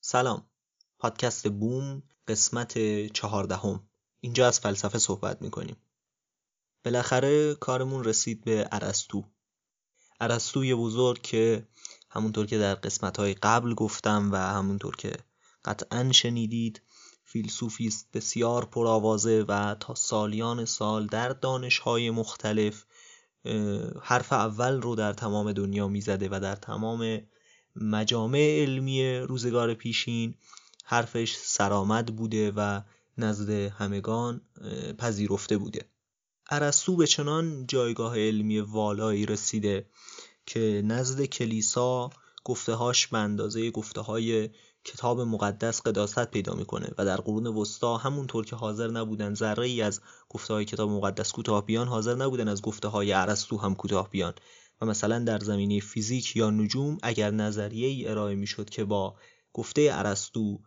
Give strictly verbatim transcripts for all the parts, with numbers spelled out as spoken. سلام، پادکست بوم قسمت چهاردهم. اینجا از فلسفه صحبت میکنیم. بالاخره کارمون رسید به ارسطو. ارسطوی بزرگ که همونطور که در قسمت‌های قبل گفتم و همونطور که قطعاً شنیدید، فیلسوفی است بسیار پرآوازه و تا سالیان سال در دانش‌های مختلف حرف اول رو در تمام دنیا میزده و در تمام مجامع علمی روزگار پیشین حرفش سرآمد بوده و نزد همگان پذیرفته بوده. ارسطو به چنان جایگاه علمی والایی رسیده که نزد کلیسا گفتهاش به اندازه گفته‌های کتاب مقدس قداست پیدا میکنه و در قرون وسطا همونطور که حاضر نبودن ذره‌ای از گفته‌های کتاب مقدس کوتاه بیان، حاضر نبودن از گفته‌های ارسطو هم کوتاه بیان. و مثلا در زمینه فیزیک یا نجوم اگر نظریه‌ای ارائه میشد که با گفته ارسطو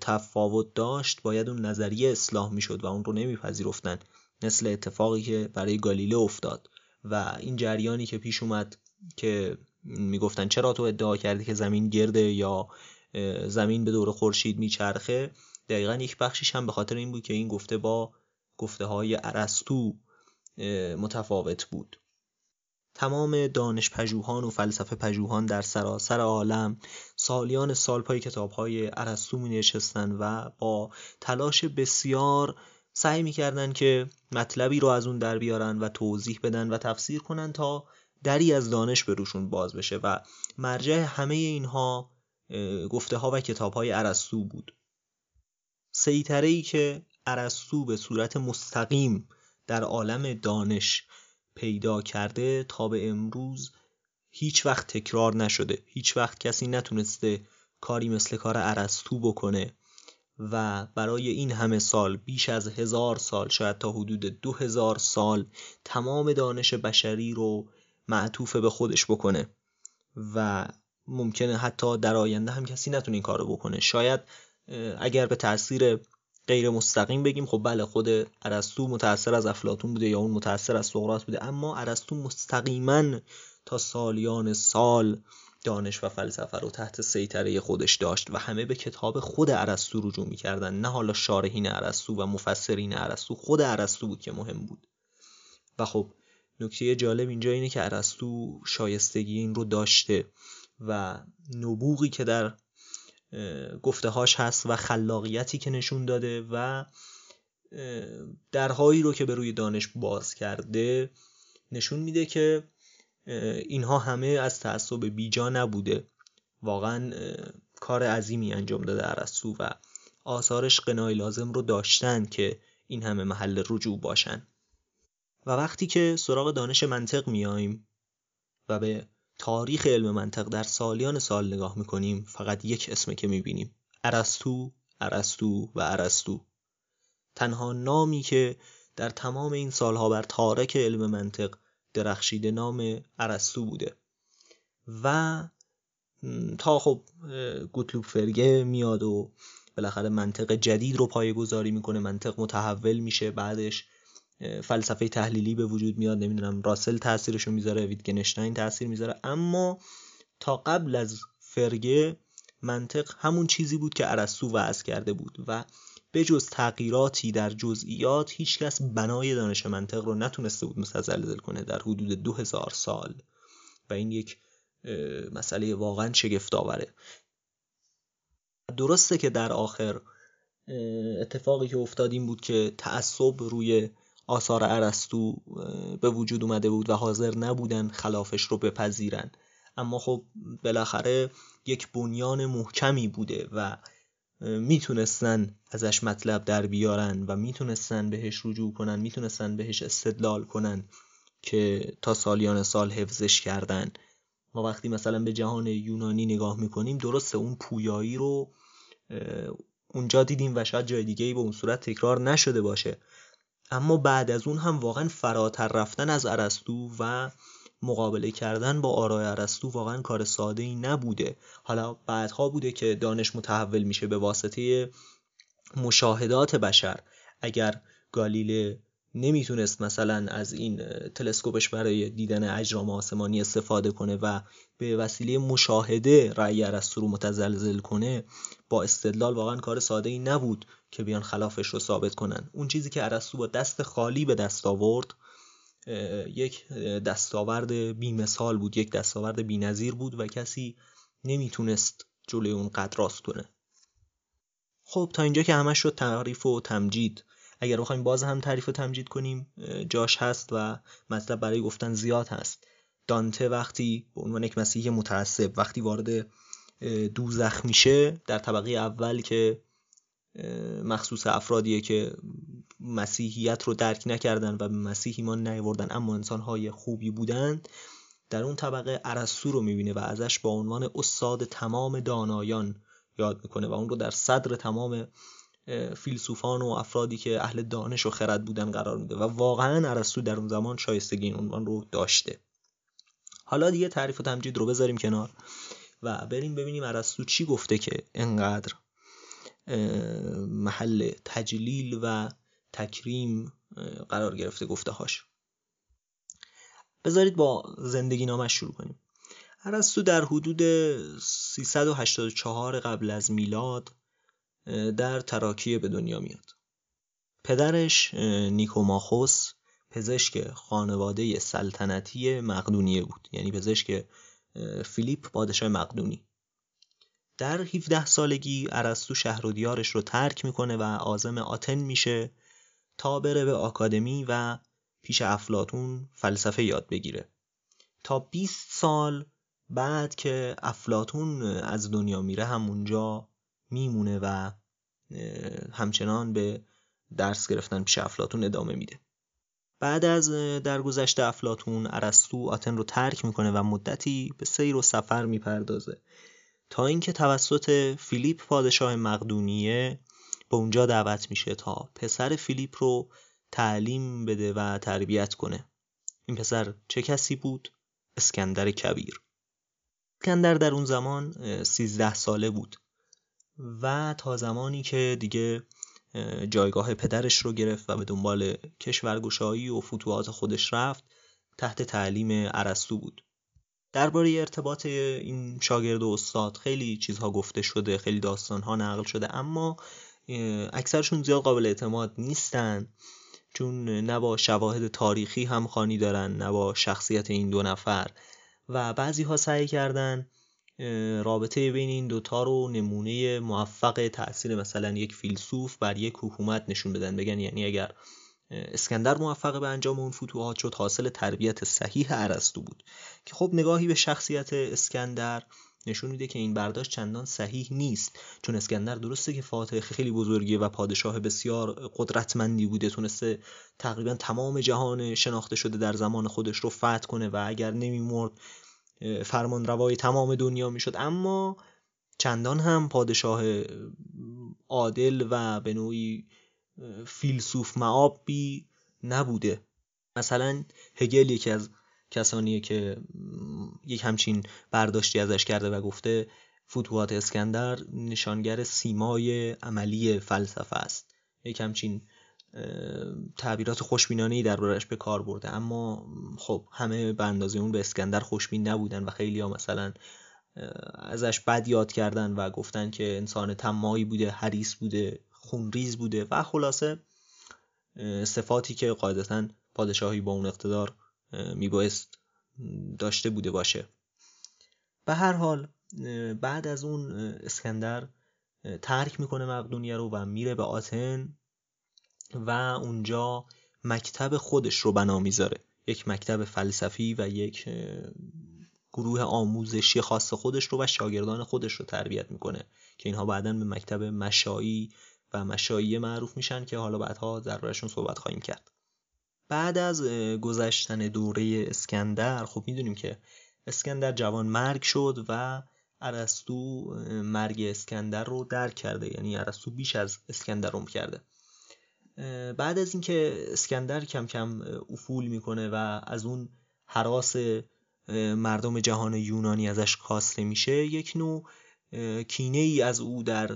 تفاوت داشت، باید اون نظریه اصلاح میشد و اون رو نمیپذیرفتند، مثل اتفاقی که برای گالیله افتاد و این جریانی که پیش اومد که میگفتن چرا تو ادعا کردی که زمین گرده یا زمین به دور خورشید میچرخه، دقیقاً یک بخشیش هم به خاطر این بود که این گفته با گفته‌های ارسطو متفاوت بود. تمام دانش پژوهان و فلسفه پژوهان در سراسر عالم سالیان سال پای کتاب‌های ارسطو می‌نشستند و با تلاش بسیار سعی می‌کردند که مطلبی رو از اون در بیارن و توضیح بدن و تفسیر کنن تا دری از دانش به روشون باز بشه و مرجع همه اینها گفته‌ها و کتاب‌های ارسطو بود. سیطره‌ای که ارسطو به صورت مستقیم در عالم دانش پیدا کرده تا به امروز هیچ وقت تکرار نشده، هیچ وقت کسی نتونسته کاری مثل کار ارسطو بکنه و برای این همه سال، بیش از هزار سال، شاید تا حدود دو هزار سال، تمام دانش بشری رو معطوف به خودش بکنه و ممکنه حتی در آینده هم کسی نتونه این کارو بکنه. شاید اگر به تأثیر غیر مستقیم بگیم، خب بله، خود ارسطو متأثر از افلاطون بوده یا اون متأثر از سقراط بوده، اما ارسطو مستقیما تا سالیان سال دانش و فلسفه رو تحت سیطره خودش داشت و همه به کتاب خود ارسطو رجوع می‌کردن، نه حالا شارحین ارسطو و مفسرین ارسطو. خود ارسطو بود که مهم بود. و خب نکته جالب اینجا اینه که ارسطو شایستگی این رو داشته و نبوغی که در گفته‌هاش هست و خلاقیتی که نشون داده و درهایی رو که به روی دانش باز کرده نشون میده که اینها همه از تعصب بیجا نبوده. واقعا کار عظیمی انجام داده ارسطو و آثارش قنای لازم رو داشتن که این همه محل رجوع باشن. و وقتی که سراغ دانش منطق میایم و به تاریخ علم منطق در سالیان سال نگاه میکنیم، فقط یک اسمه که میبینیم: ارسطو، ارسطو و ارسطو. تنها نامی که در تمام این سالها بر تارک علم منطق درخشیده نام ارسطو بوده و تا خب گوتلوب فرگه میاد و بالاخره منطق جدید رو پایه‌گذاری میکنه، منطق متحول میشه، بعدش فلسفه تحلیلی به وجود میاد، نمیدونم راسل تأثیرشو میذاره، ویتگنشتاین تأثیر میذاره، اما تا قبل از فرگه منطق همون چیزی بود که ارسطو وضع کرده بود و به جز تغییراتی در جزئیات هیچکس بنای دانش منطق رو نتونسته بود متزلزل کنه در حدود دو هزار سال و این یک مسئله واقعا شگفت‌آوره. درسته که در آخر اتفاقی که افتاد این بود که تعصب روی آثار ارسطو به وجود اومده بود و حاضر نبودن خلافش رو بپذیرن. اما خب بالاخره یک بنیان محکمی بوده و میتونستن ازش مطلب در بیارن و میتونستن بهش رجوع کنن، میتونستن بهش استدلال کنن که تا سالیان سال حفظش کردن. ما وقتی مثلا به جهان یونانی نگاه میکنیم درسته اون پویایی رو اونجا دیدیم و شاید جای دیگه‌ای به اون صورت تکرار نشده باشه، اما بعد از اون هم واقعا فراتر رفتن از ارسطو و مقابله کردن با آرای ارسطو واقعا کار ساده‌ای نبوده. حالا بعدها بوده که دانش متحول میشه به واسطه مشاهدات بشر. اگر گالیله نمیتونست مثلا از این تلسکوپش برای دیدن اجرام آسمانی استفاده کنه و به وسیله مشاهده رأی ارسطو رو متزلزل کنه، با استدلال واقعا کار ساده‌ای نبود که بیان خلافش رو ثابت کنن. اون چیزی که ارسطو با دست خالی به دست آورد یک دستاورد بی‌مثال بود، یک دستاورد بی‌نظیر بود و کسی نمیتونست جلوی اون قد راست کنه. خب تا اینجا که همش رو تعریف و تمجید. اگر بخوایم باز هم تعریف و تمجید کنیم جاش هست و مطلب برای گفتن زیاد هست. دانته وقتی به عنوان یک مسیحی متعصب وقتی وارد دوزخ میشه، در طبقه اول که مخصوص افرادیه که مسیحیت رو درک نکردن و به مسیح ایمان نیاوردن اما انسان‌های خوبی بودن، در اون طبقه ارسطو رو میبینه و ازش با عنوان استاد تمام دانایان یاد میکنه و اون رو در صدر تمام فیلسوفان و افرادی که اهل دانش و خرد بودن قرار میده و واقعا ارسطو در اون زمان شایستگی این عنوان رو داشته. حالا دیگه تعریف و تمجید رو بذاریم کنار و بریم ببینیم ارسطو چی گفته که انقدر محل تجلیل و تکریم قرار گرفته گفته هاش. بذارید با زندگی نامش شروع کنیم. ارسطو در حدود سیصد و هشتاد و چهار قبل از میلاد در تراکیه به دنیا میاد. پدرش نیکوماخوس پزشک خانواده سلطنتی مقدونیه بود، یعنی پزشک فیلیپ پادشاه مقدونی. در هفده سالگی ارسطو شهر و دیارش رو ترک میکنه و عازم آتن میشه تا بره به آکادمی و پیش افلاطون فلسفه یاد بگیره. تا بیست سال بعد که افلاطون از دنیا میره همونجا میمونه و همچنان به درس گرفتن پیش افلاطون ادامه میده. بعد از درگذشت افلاطون ارسطو آتن رو ترک میکنه و مدتی به سیر و سفر میپردازه تا اینکه توسط فیلیپ پادشاه مقدونیه به اونجا دعوت میشه تا پسر فیلیپ رو تعلیم بده و تربیت کنه. این پسر چه کسی بود؟ اسکندر کبیر. اسکندر در اون زمان سیزده ساله بود و تا زمانی که دیگه جایگاه پدرش رو گرفت و به دنبال کشورگشایی و فتوحات خودش رفت تحت تعلیم ارسطو بود. درباره ارتباط این شاگرد و استاد خیلی چیزها گفته شده، خیلی داستانها نقل شده، اما اکثرشون زیاد قابل اعتماد نیستن چون نه با شواهد تاریخی همخوانی دارن نه با شخصیت این دو نفر و بعضی ها سعی کردن رابطه بین این دوتا رو نمونه موفق تأثیر مثلا یک فیلسوف بر یک حکومت نشون بدن، بگن یعنی اگر اسکندر موفق به انجام اون فتوحات شد حاصل تربیت صحیح ارسطو بود، که خب نگاهی به شخصیت اسکندر نشون میده که این برداشت چندان صحیح نیست، چون اسکندر درسته که فاتح خیلی بزرگیه و پادشاه بسیار قدرتمندی بوده، تونسته تقریبا تمام جهان شناخته شده در زمان خودش رو فتح کنه و اگر نمیمرد فرمان روای تمام دنیا میشد، اما چندان هم پادشاه عادل و به نوعی فیلسوف معابی نبوده. مثلا هگل یکی از کسانیه که یک همچین برداشتی ازش کرده و گفته فتوحات اسکندر نشانگر سیمای عملی فلسفه است. یک همچین تعبیرات خوشبینانه‌ای درباره‌اش به کار برده، اما خب همه به اندازه اون به اسکندر خوشبین نبودن و خیلی ها مثلا ازش بد یاد کردن و گفتن که انسان طماعی بوده، حریص بوده، خونریز بوده و خلاصه صفاتی که قاعدتاً پادشاهی با اون اقتدار میبایست داشته بوده باشه. به هر حال بعد از اون اسکندر ترک میکنه مقدونیه رو و میره به آتن و اونجا مکتب خودش رو بنا میذاره، یک مکتب فلسفی و یک گروه آموزشی خاص خودش رو و شاگردان خودش رو تربیت میکنه که اینها بعداً به مکتب مشایی و مشاییه معروف میشن که حالا بعدها دربارشون صحبت خواهیم کرد. بعد از گذشتن دوره اسکندر، خب میدونیم که اسکندر جوان مرگ شد و ارسطو مرگ اسکندر رو درک کرده، یعنی ارسطو بیش از اسکندر عمر کرده. بعد از اینکه اسکندر کم کم افول میکنه و از اون هراس مردم جهان یونانی ازش کاسته میشه، یک نوع کینه ای از او در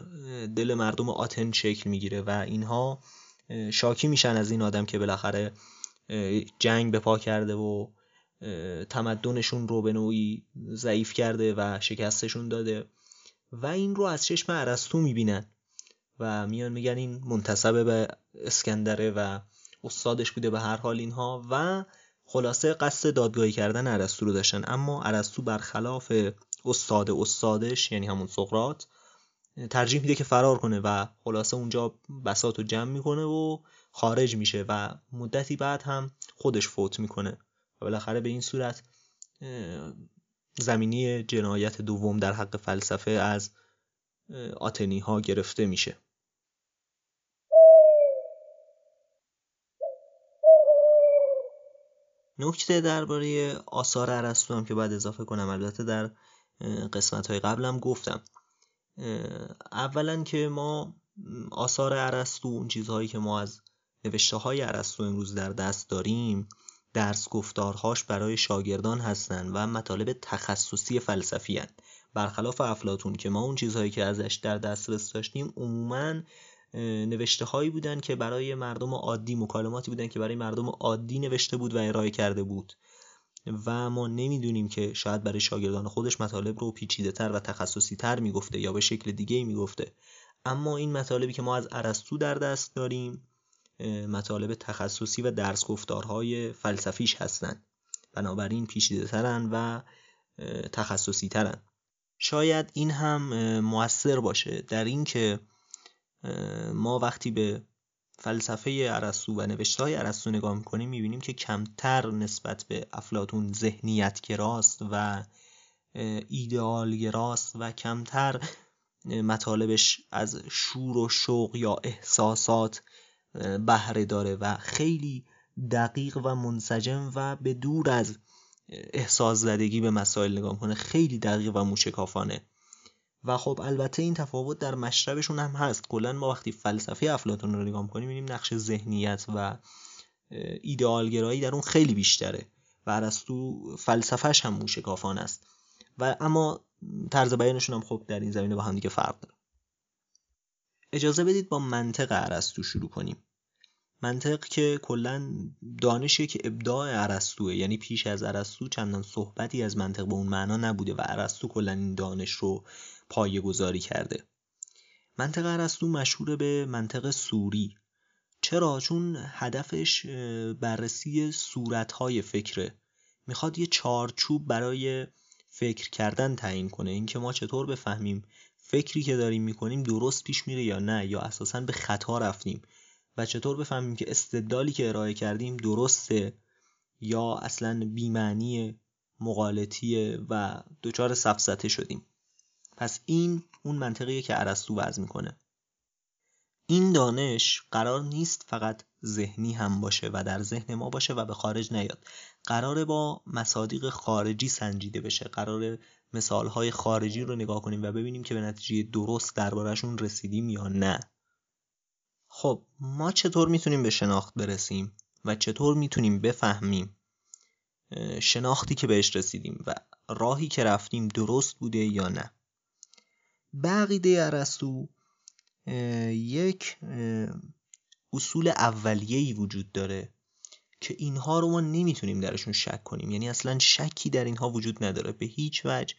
دل مردم آتن شکل میگیره و اینها شاکی میشن از این آدم که بالاخره جنگ به پا کرده و تمدنشون رو به نوعی ضعیف کرده و شکستشون داده و این رو از چشم ارسطو میبینن و میان میگن این منتسب به اسکندره و استادش بوده به هر حال اینها، و خلاصه قصد دادگاهی کردن ارسطو رو داشتن. اما ارسطو برخلاف استاد استادش یعنی همون سقراط ترجیح میده که فرار کنه و خلاصه اونجا بساطو جمع میکنه و خارج میشه و مدتی بعد هم خودش فوت میکنه و بالاخره به این صورت زمینه جنایت دوم در حق فلسفه از آتنی ها گرفته میشه. نکته درباره آثار ارسطو هم که بعد اضافه کنم، البته در قسمت های قبلم گفتم. اولا که ما آثار ارسطو، اون چیزهایی که ما از نوشته های ارسطو امروز در دست داریم، درس گفتارهاش برای شاگردان هستند و مطالب تخصصی فلسفی هستند، برخلاف افلاطون که ما اون چیزهایی که ازش در دسترس داشتیم عموماً نوشته هایی بودن که برای مردم عادی، مکالماتی بودن که برای مردم عادی نوشته بود و ارائه کرده بود و ما نمیدونیم که شاید برای شاگردان خودش مطالب رو پیچیده تر و تخصصی تر میگفته یا به شکل دیگه میگفته. اما این مطالبی که ما از ارسطو در دست داریم مطالب تخصصی و درس گفتارهای فلسفیش هستن، بنابراین پیچیده ترن و تخصصی ترن. شاید این هم مؤثر باشه در این که ما وقتی به فلسفه ارسطو و نوشته‌های ارسطو نگاه می‌کنیم می‌بینیم که کمتر نسبت به افلاطون ذهنیت گراست و ایدئال گراست و کمتر مطالبش از شور و شوق یا احساسات بهره داره و خیلی دقیق و منسجم و به دور از احساس زدگی به مسائل نگاه می‌کنه، خیلی دقیق و موشکافانه. و خب البته این تفاوت در مشربشون هم هست. کلا ما وقتی فلسفه افلاطون رو نگاه می‌کنیم می‌بینیم نقش ذهنیت و ایدئالگرایی در اون خیلی بیشتره و ارسطو فلسفه‌اش هم موشکافانه است و اما طرز بیانشون هم خب در این زمینه با هم دیگه فرق داره. اجازه بدید با منطق ارسطو شروع کنیم. منطق که کلا دانشی که ابداع ارسطوئه، یعنی پیش از ارسطو چندان صحبتی از منطق به اون معنا نبوده و ارسطو کلا این دانش رو پایه گذاری کرده. منطق ارسطو مشهور به منطق سوری. چرا؟ چون هدفش بررسی صورت‌های فکره. میخواد یه چارچوب برای فکر کردن تعیین کنه، اینکه ما چطور بفهمیم فکری که داریم میکنیم درست پیش میره یا نه، یا اساساً به خطا رفتیم و چطور بفهمیم که استدلالی که ارائه کردیم درسته یا اصلاً بی‌معنی، مغالطیه و دچار سفسطه شدیم. پس این اون منطقیه که ارسطو وضع میکنه. این دانش قرار نیست فقط ذهنی هم باشه و در ذهن ما باشه و به خارج نیاد، قراره با مصادیق خارجی سنجیده بشه، قراره مثالهای خارجی رو نگاه کنیم و ببینیم که به نتیجه درست درباره‌شون رسیدیم یا نه. خب ما چطور میتونیم به شناخت برسیم و چطور میتونیم بفهمیم شناختی که بهش رسیدیم و راهی که رفتیم درست بوده یا نه؟ به عقیده ارسطو یک اصول اولیه‌ای وجود داره که اینها رو ما نمیتونیم درشون شک کنیم، یعنی اصلا شکی در اینها وجود نداره، به هیچ وجه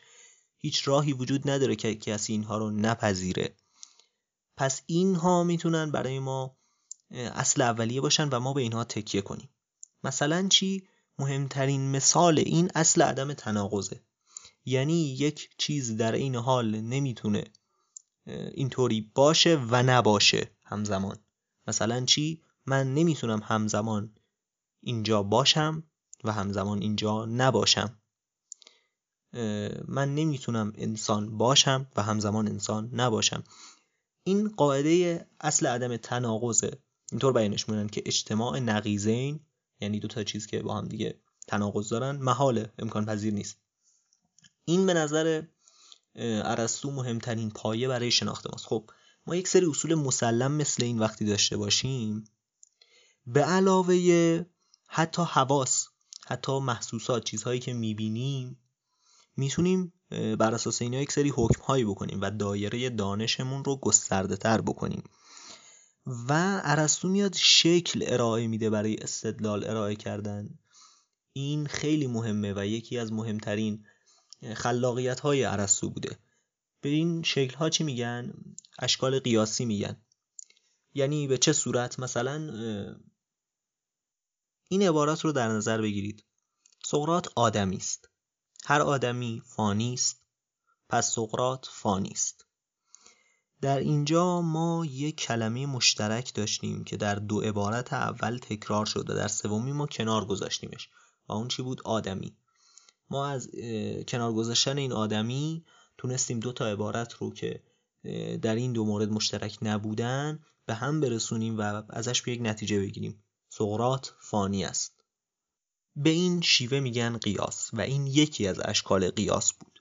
هیچ راهی وجود نداره که کسی اینها رو نپذیره. پس اینها میتونن برای ما اصل اولیه باشن و ما به اینها تکیه کنیم. مثلا چی؟ مهمترین مثال این اصل عدم تناقضه، یعنی یک چیز در این حال نمیتونه اینطوری باشه و نباشه همزمان. مثلا چی؟ من نمیتونم همزمان اینجا باشم و همزمان اینجا نباشم. من نمیتونم انسان باشم و همزمان انسان نباشم. این قاعده اصل عدم تناقضه. اینطور بیانش میکنن که اجتماع نقیضین، یعنی دو تا چیز که با هم دیگه تناقض دارن، محاله، امکان پذیر نیست. این به نظر ارسطو مهمترین پایه برای شناخت ماست. خب ما یک سری اصول مسلم مثل این وقتی داشته باشیم، به علاوه حتی حواس، حتی محسوسات، چیزهایی که میبینیم، میتونیم بر اساس اینا یک سری حکم‌هایی بکنیم و دایره دانشمون رو گسترده‌تر بکنیم. و ارسطو میاد شکل ارائه میده برای استدلال ارائه کردن. این خیلی مهمه و یکی از مهمترین خلاقیت‌های ارسطو بوده. به این شکل‌ها چی میگن؟ اشکال قیاسی میگن. یعنی به چه صورت؟ مثلا این عبارت رو در نظر بگیرید: سقراط آدمی است، هر آدمی فانی است، پس سقراط فانی است. در اینجا ما یک کلمه مشترک داشتیم که در دو عبارت اول تکرار شد و در سومی ما کنار گذاشتیمش و اون چی بود؟ آدمی. ما از کنار گذاشتن این آدمی تونستیم دو تا عبارت رو که در این دو مورد مشترک نبودن به هم برسونیم و ازش به یک نتیجه بگیریم: سقراط فانی است. به این شیوه میگن قیاس و این یکی از اشکال قیاس بود.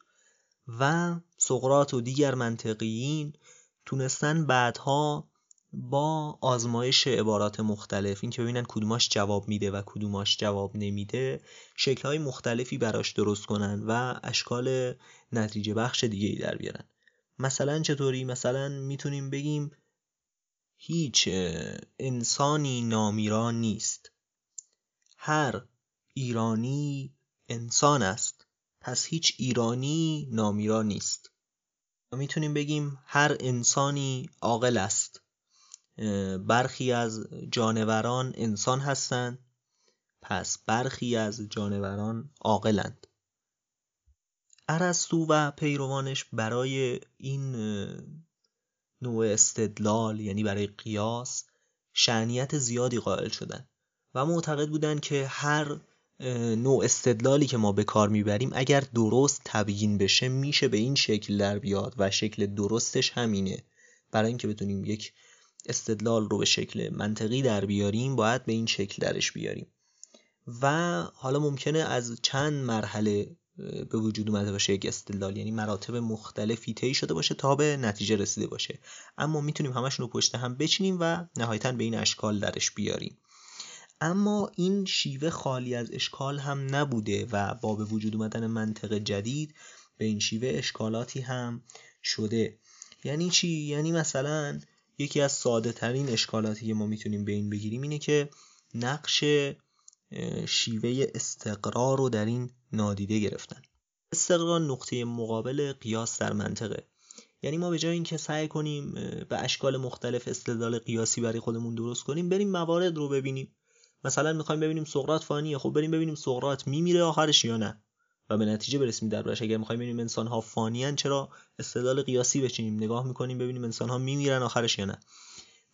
و سقراط و دیگر منطقیین تونستن بعدها با آزمایش عبارات مختلف، این که ببینن کدوماش جواب میده و کدوماش جواب نمیده، شکل‌های مختلفی براش درست کنن و اشکال نتیجه بخش دیگه‌ای در بیارن. مثلا چطوری؟ مثلا میتونیم بگیم هیچ انسانی نامیران نیست، هر ایرانی انسان است، پس هیچ ایرانی نامیران نیست. میتونیم بگیم هر انسانی عاقل است، برخی از جانوران انسان هستند، پس برخی از جانوران عاقلند. ارسطو و پیروانش برای این نوع استدلال، یعنی برای قیاس، شأنیت زیادی قائل شدند و معتقد بودند که هر نوع استدلالی که ما به کار میبریم اگر درست تبیین بشه میشه به این شکل در بیاد و شکل درستش همینه. برای اینکه بتونیم یک استدلال رو به شکل منطقی در بیاریم باید به این شکل درش بیاریم. و حالا ممکنه از چند مرحله به وجود اومده باشه یک استدلال، یعنی مراتب مختلفی طی شده باشه تا به نتیجه رسیده باشه، اما میتونیم همشون رو پشت هم بچینیم و نهایتاً به این اشکال درش بیاریم. اما این شیوه خالی از اشکال هم نبوده و با به وجود اومدن منطق جدید به این شیوه اشکالاتی هم شده. یعنی چی؟ یعنی مثلا یکی از ساده ترین اشکالاتی که ما میتونیم به این بگیریم اینه که نقش شیوه استقرار رو در این نادیده گرفتن. استقرار نقطه مقابل قیاس در منطقه. یعنی ما به جای اینکه سعی کنیم به اشکال مختلف استدلال قیاسی برای خودمون درست کنیم، بریم موارد رو ببینیم. مثلا میخوایم ببینیم سقراط فانیه، خب بریم ببینیم سقراط میمیره آخرش یا نه و به نتیجه برسیم دربارش. اگر میخوایم ببینیم انسان ها فانیان، چرا استدلال قیاسی بچینیم؟ نگاه میکنیم ببینیم انسان ها میمیرن آخرش یا نه.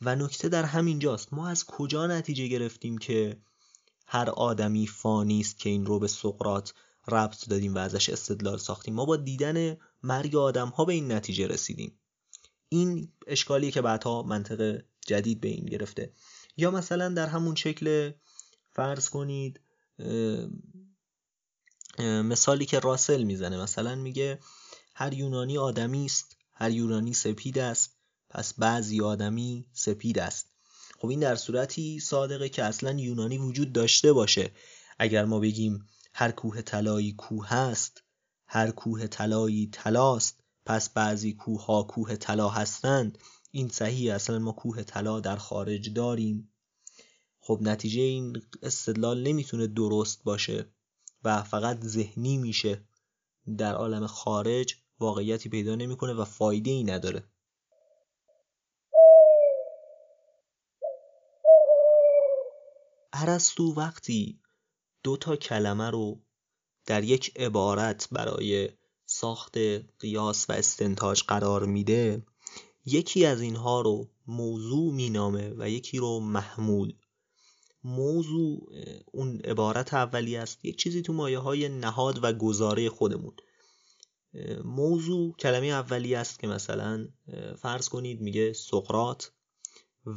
و نکته در همین جاست. ما از کجا نتیجه گرفتیم که هر آدمی فانی است که این رو به سقراط ربط دادیم و ازش استدلال ساختیم؟ ما با دیدن مرگ آدم ها به این نتیجه رسیدیم. این اشکالیه که بعدها منطق جدید به این گرفته. یا مثلا در همون شکل فرض کنید مثالی که راسل میزنه، مثلا میگه هر یونانی آدمی است، هر یونانی سپید است، پس بعضی آدمی سپید است. خب این در صورتی صادقه که اصلا یونانی وجود داشته باشه. اگر ما بگیم هر کوه طلایی کوه است، هر کوه طلایی طلاست، پس بعضی کوه ها کوه طلا هستند، این صحیحه، اصلا ما کوه طلا در خارج داریم. خب نتیجه این استدلال نمیتونه درست باشه و فقط ذهنی میشه، در عالم خارج واقعیتی پیدا نمیکنه و فایده ای نداره. ارسطو وقتی دو تا کلمه رو در یک عبارت برای ساخت قیاس و استنتاج قرار میده، یکی از اینها رو موضوع مینامه و یکی رو محمول. موضوع اون عبارت اولیه است، یک چیزی تو مایه‌های نهاد و گزاره خودمون. موضوع کلمه اولیه است که مثلا فرض کنید میگه سقراط،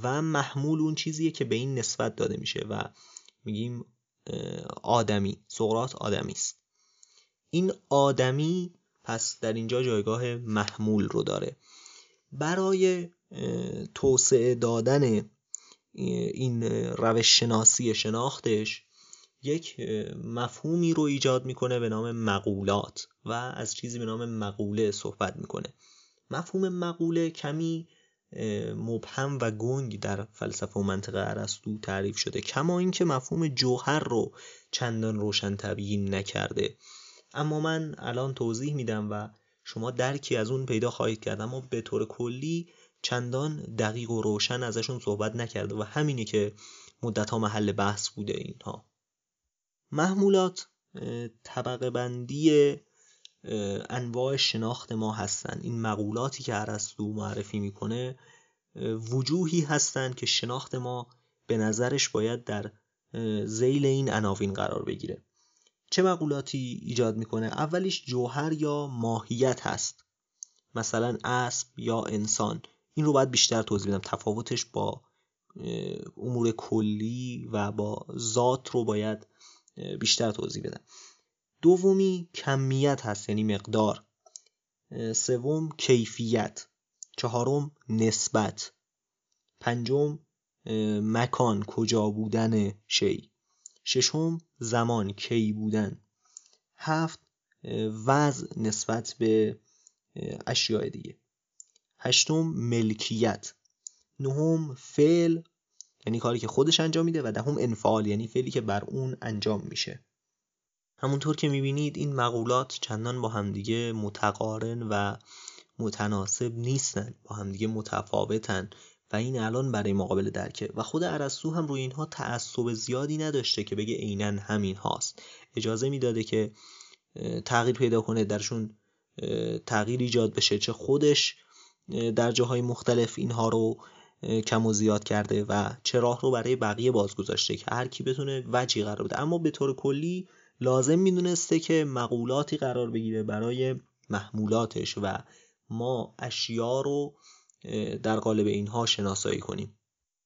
و محمول اون چیزیه که به این نسبت داده میشه و میگیم آدمی، سقراط آدمی است. این آدمی پس در اینجا جایگاه محمول رو داره. برای توسعه دادن این روش شناسی شناختش یک مفهومی رو ایجاد میکنه به نام مقولات و از چیزی به نام مقوله صحبت میکنه. مفهوم مقوله کمی مبهم و گنگ در فلسفه و منطق ارسطو تعریف شده، کما اینکه مفهوم جوهر رو چندان روشن تبیین نکرده، اما من الان توضیح میدم و شما درکی از اون پیدا خواهید کرد. اما به طور کلی چندان دقیق و روشن ازشون صحبت نکرده و همینه که مدت‌ها محل بحث بوده. اینها محمولات طبقه بندی انواع شناخت ما هستن. این مقولاتی که ارسطو معرفی میکنه وجوهی هستن که شناخت ما به نظرش باید در ذیل این عناوین قرار بگیره. چه مقولاتی ایجاد میکنه؟ اولیش جوهر یا ماهیت هست، مثلا اسب یا انسان. این رو باید بیشتر توضیح بدم، تفاوتش با امور کلی و با ذات رو باید بیشتر توضیح بدم. دومی کمیت هست، یعنی مقدار. سوم کیفیت. چهارم نسبت. پنجم مکان، کجا بودن شی. ششم زمان، کی بودن. هفت وضع نسبت به اشیاء دیگه. هشتم ملکیت. نهم فعل، یعنی کاری که خودش انجام میده، و دهم انفعال، یعنی فعلی که بر اون انجام میشه. همونطور که میبینید این مقولات چندان با همدیگه متقارن و متناسب نیستن، با همدیگه متفاوتن و این الان برای ما قابل درکه. و خود ارسطو هم روی اینها تعصب زیادی نداشته که بگه عیناً همین هاست، اجازه میداده که تغییر پیدا کنه، درشون تغییر ایجاد بشه. چه خودش در جاهای مختلف اینها رو کم و زیاد کرده و چه راه رو برای بقیه باز گذاشته که هر کی بتونه وجهی قرار بده. اما به طور کلی لازم میدونسته که مقولاتی قرار بگیره برای محمولاتش و ما اشیا رو در قالب اینها شناسایی کنیم.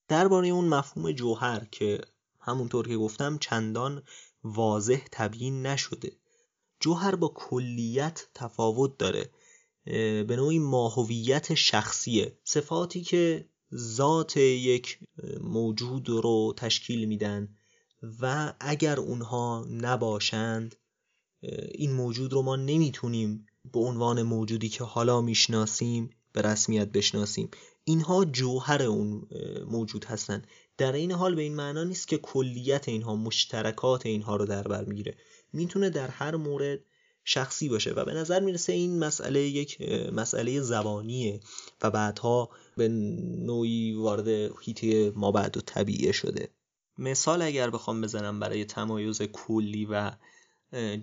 درباره اون مفهوم جوهر که همونطور که گفتم چندان واضح تبیین نشده، جوهر با کلیت تفاوت داره، به نوعی ماهویت شخصیه، صفاتی که ذات یک موجود رو تشکیل میدن و اگر اونها نباشند این موجود رو ما نمیتونیم به عنوان موجودی که حالا میشناسیم به رسمیت بشناسیم. اینها جوهر اون موجود هستن. در این حال به این معنا نیست که کلیت اینها، مشترکات اینها رو در بر میگیره، میتونه در هر مورد شخصی باشه و به نظر میرسه این مسئله یک مسئله زبانیه و بعدها به نوعی وارد حیطه مابعد و طبیعه شده. مثال اگر بخوام بزنم برای تمایز کلی و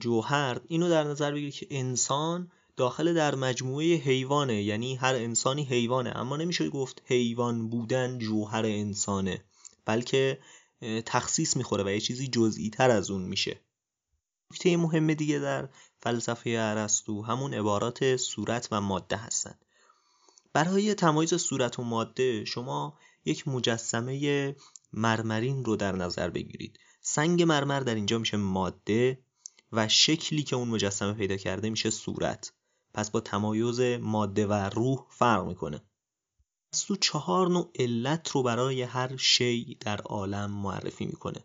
جوهر، اینو در نظر بگیرید که انسان داخل در مجموعه حیوانه، یعنی هر انسانی حیوانه، اما نمیشه گفت حیوان بودن جوهر انسانه، بلکه تخصیص میخوره و یه چیزی جزئی تر از اون میشه. نکته مهم دیگه در فلسفه ارسطو همون عبارات صورت و ماده هستن. برای تمایز صورت و ماده شما یک مجسمه مرمرین رو در نظر بگیرید. سنگ مرمر در اینجا میشه ماده و شکلی که اون مجسمه پیدا کرده میشه صورت. پس با تمایز ماده و روح فرق میکنه. ارسطو چهار نوع علت رو برای هر شی در عالم معرفی میکنه.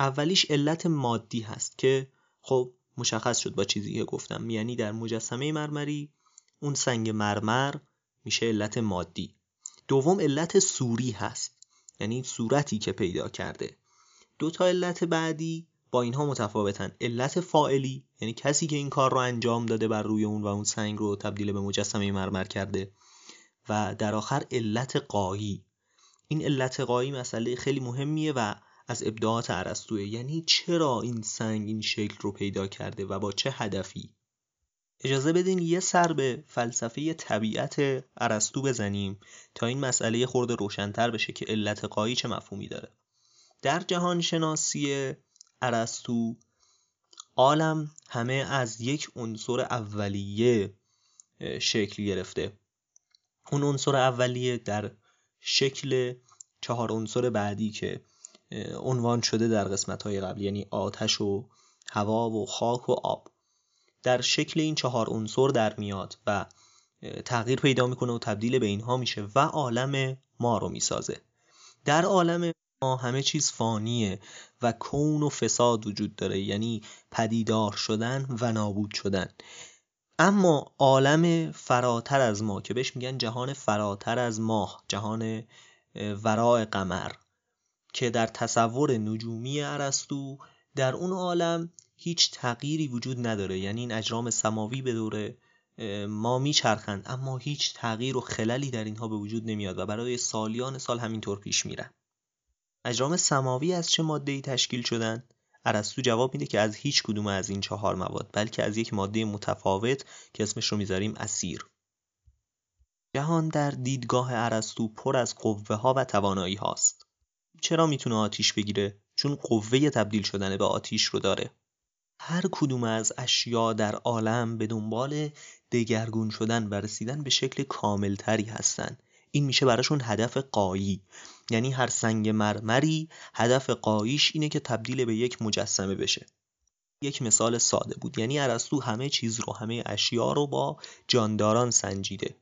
اولیش علت مادی هست که خب مشخص شد با چیزی که گفتم، یعنی در مجسمه مرمری اون سنگ مرمر میشه علت مادی. دوم علت صوری هست، یعنی صورتی که پیدا کرده. دو تا علت بعدی با اینها متفاوتن. علت فاعلی، یعنی کسی که این کار رو انجام داده بر روی اون و اون سنگ رو تبدیل به مجسمه مرمر کرده. و در آخر علت غایی. این علت غایی مسئله خیلی مهمیه و از ابداعات ارسطوئه، یعنی چرا این سنگ این شکل رو پیدا کرده و با چه هدفی. اجازه بدین یه سر به فلسفه طبیعت ارسطو بزنیم تا این مسئله خورده روشن‌تر بشه که علت قایی چه مفهومی داره. در جهان شناسی ارسطو عالم همه از یک عنصر اولیه شکل گرفته. اون عنصر اولیه در شکل چهار عنصر بعدی که عنوان شده در قسمت‌های قبل، یعنی آتش و هوا و خاک و آب، در شکل این چهار عنصر در میاد و تغییر پیدا میکنه و تبدیل به اینها میشه و عالم ما رو میسازه. در عالم ما همه چیز فانیه و کون و فساد وجود داره، یعنی پدیدار شدن و نابود شدن. اما عالم فراتر از ما که بهش میگن جهان فراتر از ماه، جهان وراء قمر، که در تصور نجومی ارسطو در اون عالم هیچ تغییری وجود نداره، یعنی این اجرام سماوی به دور ما میچرخند اما هیچ تغییر و خللی در اینها به وجود نمیاد و برای سالیان سال همینطور پیش میرن. اجرام سماوی از چه ماده‌ای تشکیل شدن؟ ارسطو جواب میده که از هیچ کدوم از این چهار مواد، بلکه از یک ماده متفاوت که اسمش رو میذاریم اسیر. جهان در دیدگاه ارسطو پر از قوه ها و توانایی هاست. چرا میتونه آتیش بگیره؟ چون قوه تبدیل شدن به آتیش رو داره. هر کدوم از اشیا در عالم به دنبال دگرگون شدن و رسیدن به شکل کاملتری هستن. این میشه براشون هدف قایی، یعنی هر سنگ مرمری هدف قاییش اینه که تبدیل به یک مجسمه بشه. یک مثال ساده بود، یعنی ارسطو همه چیز رو، همه اشیا رو با جانداران سنجیده.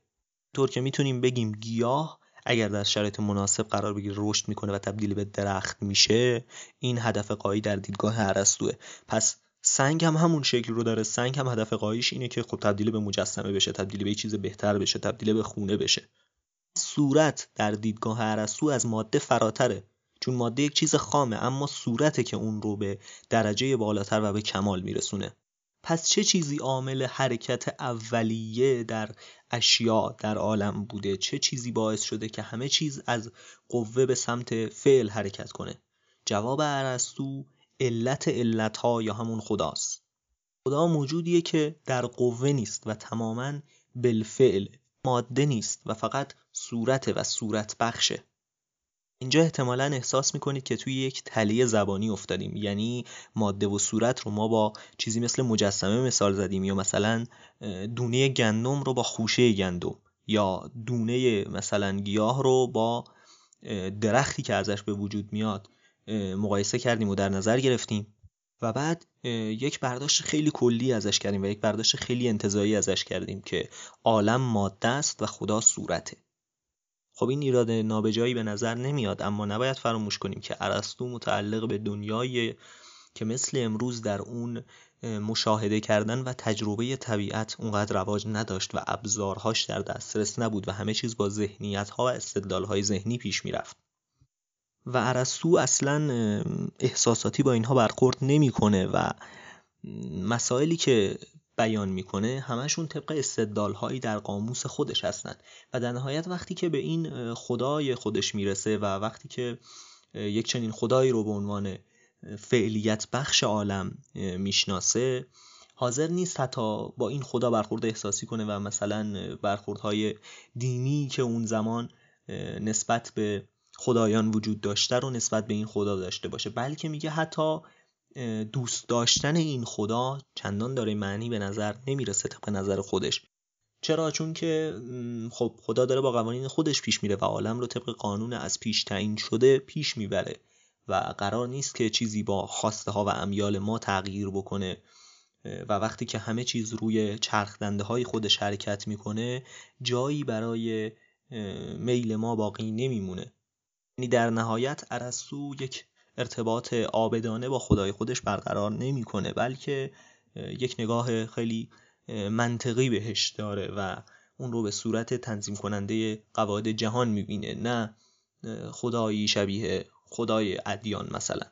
طور که میتونیم بگیم گیاه اگر در شرایط مناسب قرار بگیره رشد میکنه و تبدیل به درخت میشه. این هدف قایی در دیدگاه ارسطوئه. پس سنگ هم همون شکل رو داره، سنگ هم هدف قاییش اینه که خب تبدیل به مجسمه بشه، تبدیل به یه چیز بهتر بشه، تبدیل به خونه بشه. صورت در دیدگاه ارسطو از ماده فراتره، چون ماده یک چیز خامه اما صورته که اون رو به درجه بالاتر و به کمال میرسونه. پس چه چیزی عامل حرکت اولیه در اشیا در عالم بوده؟ چه چیزی باعث شده که همه چیز از قوه به سمت فعل حرکت کنه؟ جواب ارسطو علت علتها یا همون خداست. خدا موجودیه که در قوه نیست و تماماً بالفعل، ماده نیست و فقط صورته و صورت بخشه. اینجا احتمالاً احساس میکنید که توی یک تله زبانی افتادیم، یعنی ماده و صورت رو ما با چیزی مثل مجسمه مثال زدیم، یا مثلا دونه گندم رو با خوشه گندم، یا دونه مثلا گیاه رو با درختی که ازش به وجود میاد مقایسه کردیم و در نظر گرفتیم و بعد یک برداشت خیلی کلی ازش کردیم و یک برداشت خیلی انتزاعی ازش کردیم که عالم ماده است و خدا صورته. خب این ایراد نابجایی به نظر نمیاد، اما نباید فراموش کنیم که ارسطو متعلق به دنیایی که مثل امروز در اون مشاهده کردن و تجربه طبیعت اونقدر رواج نداشت و ابزارهاش در دسترس نبود و همه چیز با ذهنیت‌ها و استدلال‌های ذهنی پیش می‌رفت. و ارسطو اصلاً احساساتی با اینها برخورد نمی‌کنه و مسائلی که بیان میکنه همشون طبق استدلال‌هایی در قاموس خودش هستن و در نهایت وقتی که به این خدای خودش میرسه و وقتی که یک چنین خدایی رو به عنوان فعلیت بخش عالم میشناسه، حاضر نیست حتی با این خدا برخورد احساسی کنه و مثلا برخوردهای دینی که اون زمان نسبت به خدایان وجود داشته رو نسبت به این خدا داشته باشه، بلکه میگه حتی دوست داشتن این خدا چندان داره معنی به نظر نمیرسه طبق نظر خودش. چرا؟ چون که خب خدا داره با قوانین خودش پیش میره و عالم رو طبق قانون از پیش تعیین شده پیش میبره و قرار نیست که چیزی با خواسته ها و امیال ما تغییر بکنه و وقتی که همه چیز روی چرخ دنده های خودش حرکت میکنه جایی برای میل ما باقی نمیمونه. یعنی در نهایت ارسطو یک ارتباط عابدانه با خدای خودش برقرار نمی کنه، بلکه یک نگاه خیلی منطقی بهش داره و اون رو به صورت تنظیم کننده قواعد جهان می بینه، نه خدایی شبیه خدای ادیان مثلا.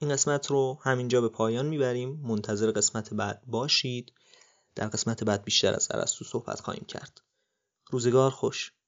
این قسمت رو همینجا به پایان می بریم. منتظر قسمت بعد باشید. در قسمت بعد بیشتر از ارسطو صحبت خواهیم کرد. روزگار خوش.